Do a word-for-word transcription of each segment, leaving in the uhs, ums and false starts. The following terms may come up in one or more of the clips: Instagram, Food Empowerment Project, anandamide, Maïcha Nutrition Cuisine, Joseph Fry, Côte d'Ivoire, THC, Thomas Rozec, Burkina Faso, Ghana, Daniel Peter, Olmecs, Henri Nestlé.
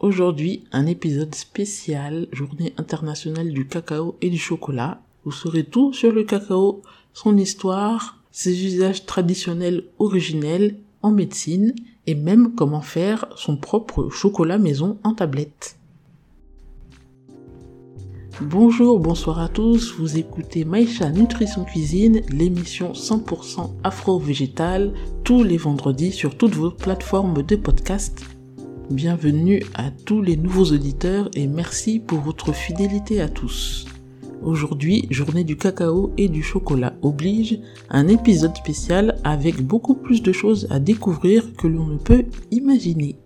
Aujourd'hui, un épisode spécial, journée internationale du cacao et du chocolat. Vous saurez tout sur le cacao, son histoire, ses usages traditionnels originels en médecine et même comment faire son propre chocolat maison en tablette. Bonjour, bonsoir à tous, vous écoutez Maïcha Nutrition Cuisine, l'émission cent pour cent afro-végétale, tous les vendredis sur toutes vos plateformes de podcast. Bienvenue à tous les nouveaux auditeurs et merci pour votre fidélité à tous. Aujourd'hui, journée du cacao et du chocolat oblige, un épisode spécial avec beaucoup plus de choses à découvrir que l'on ne peut imaginer.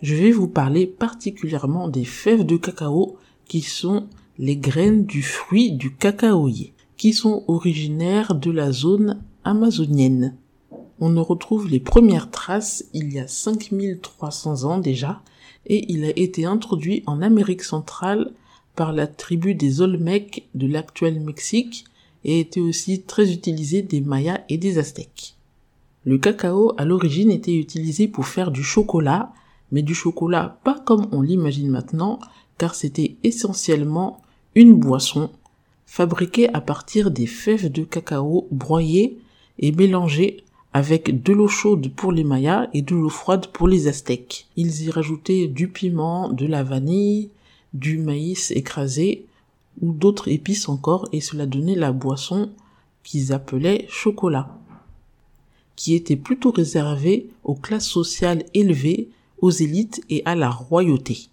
Je vais vous parler particulièrement des fèves de cacao qui sont les graines du fruit du cacaoyer, qui sont originaires de la zone amazonienne. On en retrouve les premières traces il y a cinq mille trois cents ans déjà, et il a été introduit en Amérique centrale par la tribu des Olmecs de l'actuel Mexique et était aussi très utilisé des Mayas et des Aztèques. Le cacao à l'origine était utilisé pour faire du chocolat, mais du chocolat pas comme on l'imagine maintenant, car c'était essentiellement une boisson fabriquée à partir des fèves de cacao broyées et mélangées avec de l'eau chaude pour les Mayas et de l'eau froide pour les Aztèques. Ils y rajoutaient du piment, de la vanille, du maïs écrasé ou d'autres épices encore, et cela donnait la boisson qu'ils appelaient chocolat, qui était plutôt réservée aux classes sociales élevées, aux élites et à la royauté,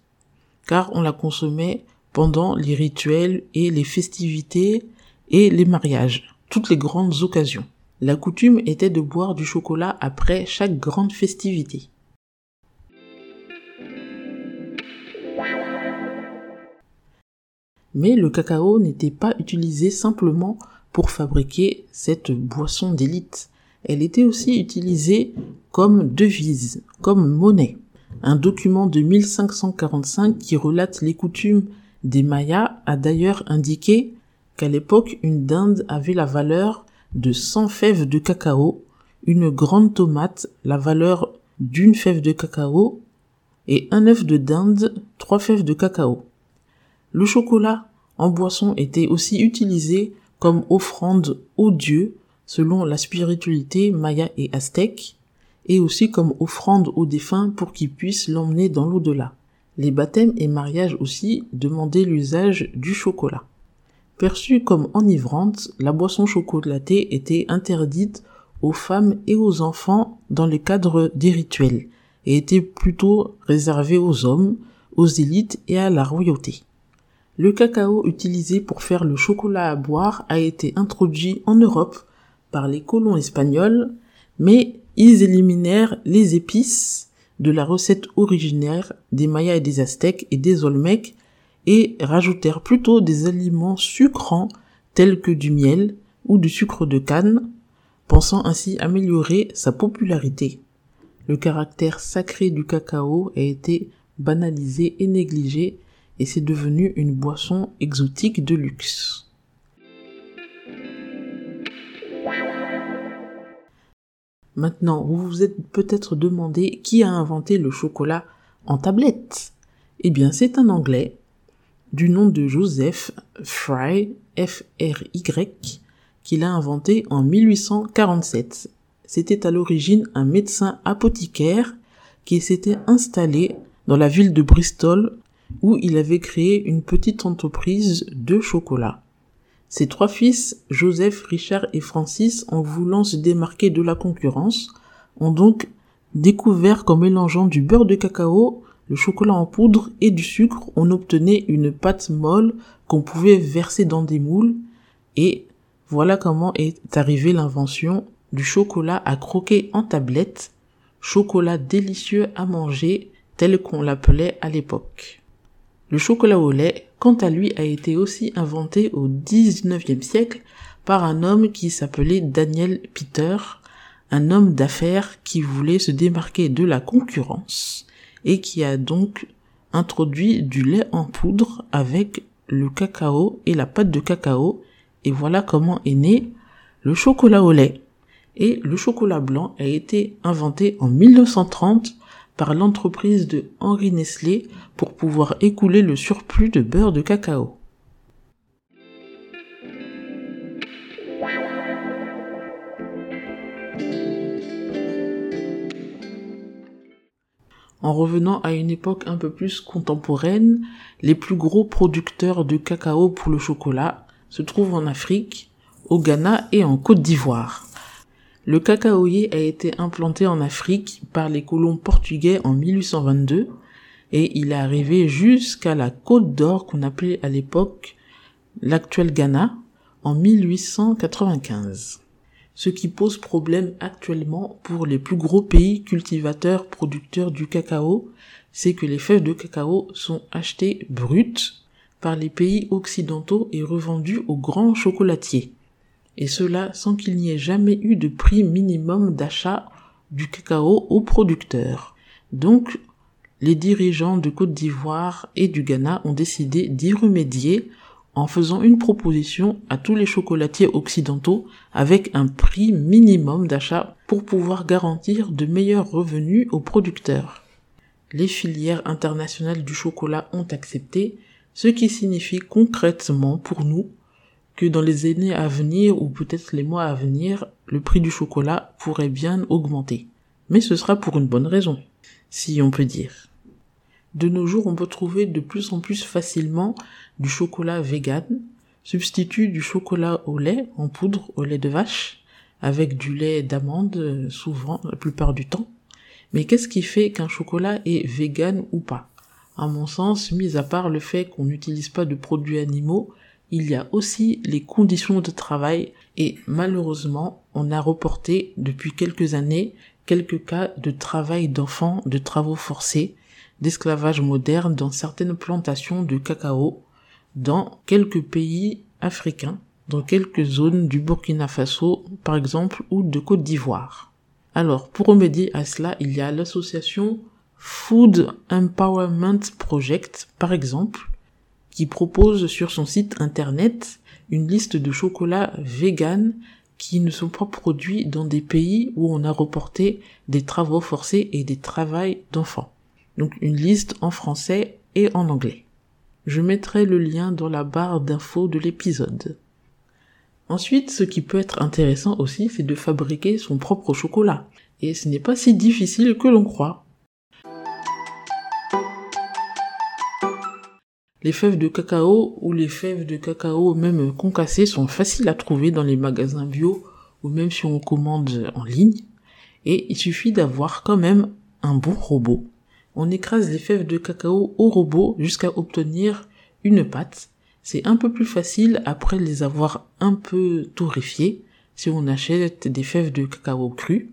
car on la consommait pendant les rituels et les festivités et les mariages, toutes les grandes occasions. La coutume était de boire du chocolat après chaque grande festivité. Mais le cacao n'était pas utilisé simplement pour fabriquer cette boisson d'élite. Elle était aussi utilisée comme devise, comme monnaie. Un document de mille cinq cent quarante-cinq qui relate les coutumes des Mayas a d'ailleurs indiqué qu'à l'époque, une dinde avait la valeur de cent fèves de cacao, une grande tomate, la valeur d'une fève de cacao, et un œuf de dinde, trois fèves de cacao. Le chocolat en boisson était aussi utilisé comme offrande aux dieux, selon la spiritualité maya et aztèque, et aussi comme offrande aux défunts pour qu'ils puissent l'emmener dans l'au-delà. Les baptêmes et mariages aussi demandaient l'usage du chocolat. Perçue comme enivrante, la boisson chocolatée était interdite aux femmes et aux enfants dans le cadre des rituels et était plutôt réservée aux hommes, aux élites et à la royauté. Le cacao utilisé pour faire le chocolat à boire a été introduit en Europe par les colons espagnols, mais ils éliminèrent les épices de la recette originaire des Mayas et des Aztèques et des Olmecs et rajoutèrent plutôt des aliments sucrants tels que du miel ou du sucre de canne, pensant ainsi améliorer sa popularité. Le caractère sacré du cacao a été banalisé et négligé et c'est devenu une boisson exotique de luxe. Maintenant, vous vous êtes peut-être demandé qui a inventé le chocolat en tablette. Eh bien, c'est un Anglais du nom de Joseph Fry, F R Y, qu'il a inventé en mille huit cent quarante-sept. C'était à l'origine un médecin apothicaire qui s'était installé dans la ville de Bristol où il avait créé une petite entreprise de chocolat. Ses trois fils, Joseph, Richard et Francis, en voulant se démarquer de la concurrence, ont donc découvert qu'en mélangeant du beurre de cacao, le chocolat en poudre et du sucre, on obtenait une pâte molle qu'on pouvait verser dans des moules. Et voilà comment est arrivée l'invention du chocolat à croquer en tablette, chocolat délicieux à manger, tel qu'on l'appelait à l'époque. Le chocolat au lait, quant à lui, a été aussi inventé au dix-neuvième siècle par un homme qui s'appelait Daniel Peter, un homme d'affaires qui voulait se démarquer de la concurrence et qui a donc introduit du lait en poudre avec le cacao et la pâte de cacao, et voilà comment est né le chocolat au lait. Et le chocolat blanc a été inventé en mille neuf cent trente par l'entreprise de Henri Nestlé pour pouvoir écouler le surplus de beurre de cacao. En revenant à une époque un peu plus contemporaine, les plus gros producteurs de cacao pour le chocolat se trouvent en Afrique, au Ghana et en Côte d'Ivoire. Le cacaoyer a été implanté en Afrique par les colons portugais en mille huit cent vingt-deux et il est arrivé jusqu'à la Côte d'Or qu'on appelait à l'époque l'actuel Ghana en mille huit cent quatre-vingt-quinze. Ce qui pose problème actuellement pour les plus gros pays cultivateurs producteurs du cacao, c'est que les fèves de cacao sont achetées brutes par les pays occidentaux et revendues aux grands chocolatiers. Et cela sans qu'il n'y ait jamais eu de prix minimum d'achat du cacao aux producteurs. Donc, les dirigeants de Côte d'Ivoire et du Ghana ont décidé d'y remédier en faisant une proposition à tous les chocolatiers occidentaux avec un prix minimum d'achat pour pouvoir garantir de meilleurs revenus aux producteurs. Les filières internationales du chocolat ont accepté, ce qui signifie concrètement pour nous que dans les années à venir ou peut-être les mois à venir, le prix du chocolat pourrait bien augmenter. Mais ce sera pour une bonne raison, si on peut dire. De nos jours, on peut trouver de plus en plus facilement du chocolat vegan, substitut du chocolat au lait, en poudre, au lait de vache, avec du lait d'amande, souvent, la plupart du temps. Mais qu'est-ce qui fait qu'un chocolat est vegan ou pas? À mon sens, mis à part le fait qu'on n'utilise pas de produits animaux, il y a aussi les conditions de travail et malheureusement, on a reporté depuis quelques années quelques cas de travail d'enfants, de travaux forcés, d'esclavage moderne dans certaines plantations de cacao, dans quelques pays africains, dans quelques zones du Burkina Faso par exemple ou de Côte d'Ivoire. Alors pour remédier à cela, il y a l'association Food Empowerment Project par exemple, qui propose sur son site internet une liste de chocolats vegan qui ne sont pas produits dans des pays où on a reporté des travaux forcés et des travaux d'enfants. Donc une liste en français et en anglais. Je mettrai le lien dans la barre d'infos de l'épisode. Ensuite, ce qui peut être intéressant aussi, c'est de fabriquer son propre chocolat. Et ce n'est pas si difficile que l'on croit. Les fèves de cacao ou les fèves de cacao même concassées sont faciles à trouver dans les magasins bio ou même si on commande en ligne. Et il suffit d'avoir quand même un bon robot. On écrase les fèves de cacao au robot jusqu'à obtenir une pâte. C'est un peu plus facile après les avoir un peu torréfiées si on achète des fèves de cacao crues.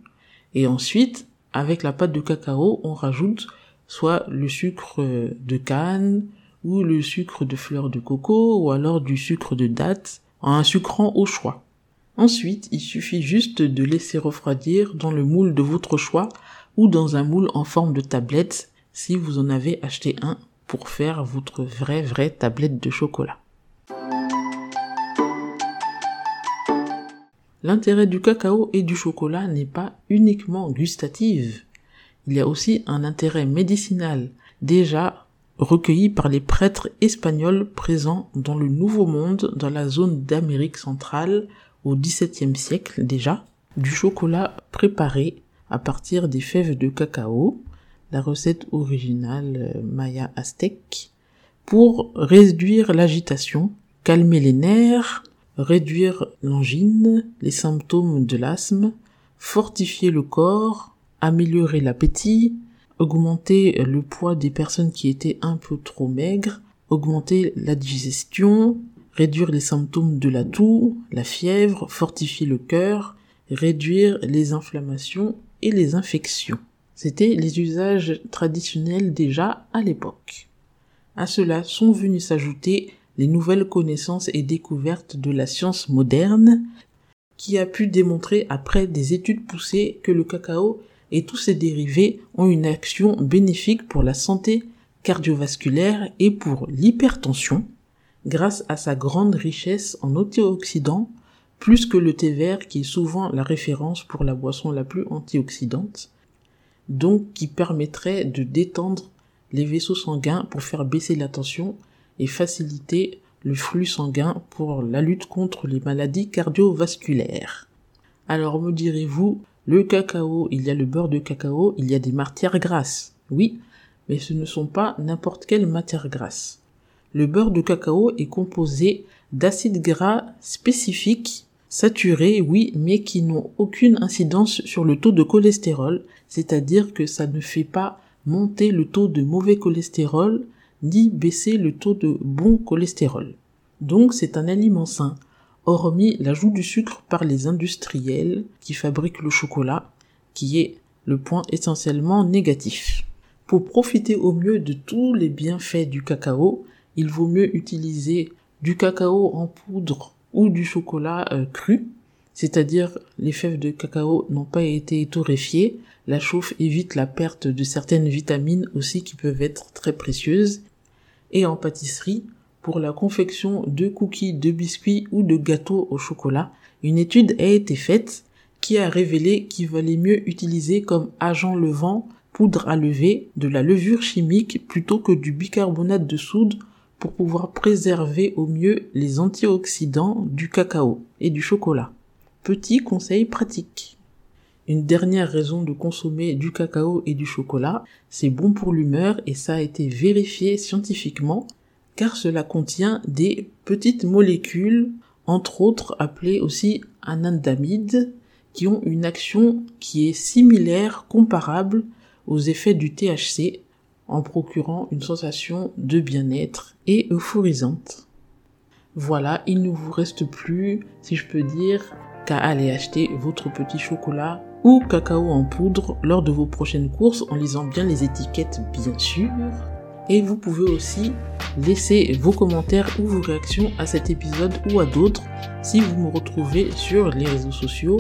Et ensuite, avec la pâte de cacao, on rajoute soit le sucre de canne, ou le sucre de fleur de coco, ou alors du sucre de date, un sucrant au choix. Ensuite, il suffit juste de laisser refroidir dans le moule de votre choix, ou dans un moule en forme de tablette, si vous en avez acheté un, pour faire votre vraie vraie tablette de chocolat. L'intérêt du cacao et du chocolat n'est pas uniquement gustatif. Il y a aussi un intérêt médicinal, déjà recueilli par les prêtres espagnols présents dans le Nouveau Monde, dans la zone d'Amérique centrale, au dix-septième siècle déjà, du chocolat préparé à partir des fèves de cacao, la recette originale maya aztèque, pour réduire l'agitation, calmer les nerfs, réduire l'angine, les symptômes de l'asthme, fortifier le corps, améliorer l'appétit, augmenter le poids des personnes qui étaient un peu trop maigres, augmenter la digestion, réduire les symptômes de la toux, la fièvre, fortifier le cœur, réduire les inflammations et les infections. C'était les usages traditionnels déjà à l'époque. À cela sont venues s'ajouter les nouvelles connaissances et découvertes de la science moderne, qui a pu démontrer après des études poussées que le cacao et tous ses dérivés ont une action bénéfique pour la santé cardiovasculaire et pour l'hypertension, grâce à sa grande richesse en antioxydants, plus que le thé vert qui est souvent la référence pour la boisson la plus antioxydante, donc qui permettrait de détendre les vaisseaux sanguins pour faire baisser la tension et faciliter le flux sanguin pour la lutte contre les maladies cardiovasculaires. Alors me direz-vous, le cacao, il y a le beurre de cacao, il y a des matières grasses. Oui, mais ce ne sont pas n'importe quelle matière grasse. Le beurre de cacao est composé d'acides gras spécifiques, saturés, oui, mais qui n'ont aucune incidence sur le taux de cholestérol, c'est-à-dire que ça ne fait pas monter le taux de mauvais cholestérol, ni baisser le taux de bon cholestérol. Donc c'est un aliment sain, hormis l'ajout du sucre par les industriels qui fabriquent le chocolat, qui est le point essentiellement négatif. Pour profiter au mieux de tous les bienfaits du cacao, il vaut mieux utiliser du cacao en poudre ou du chocolat euh, cru, c'est-à-dire les fèves de cacao n'ont pas été torréfiées. La chauffe évite la perte de certaines vitamines aussi qui peuvent être très précieuses. Et en pâtisserie, pour la confection de cookies, de biscuits ou de gâteaux au chocolat, une étude a été faite qui a révélé qu'il valait mieux utiliser comme agent levant, poudre à lever, de la levure chimique plutôt que du bicarbonate de soude pour pouvoir préserver au mieux les antioxydants du cacao et du chocolat. Petit conseil pratique. Une dernière raison de consommer du cacao et du chocolat, c'est bon pour l'humeur et ça a été vérifié scientifiquement car cela contient des petites molécules, entre autres appelées aussi anandamides, qui ont une action qui est similaire, comparable aux effets du T H C, en procurant une sensation de bien-être et euphorisante. Voilà, il ne vous reste plus, si je peux dire, qu'à aller acheter votre petit chocolat ou cacao en poudre lors de vos prochaines courses en lisant bien les étiquettes bien sûr. Et vous pouvez aussi laisser vos commentaires ou vos réactions à cet épisode ou à d'autres si vous me retrouvez sur les réseaux sociaux,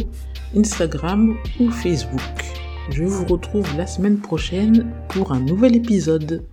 Instagram ou Facebook. Je vous retrouve la semaine prochaine pour un nouvel épisode.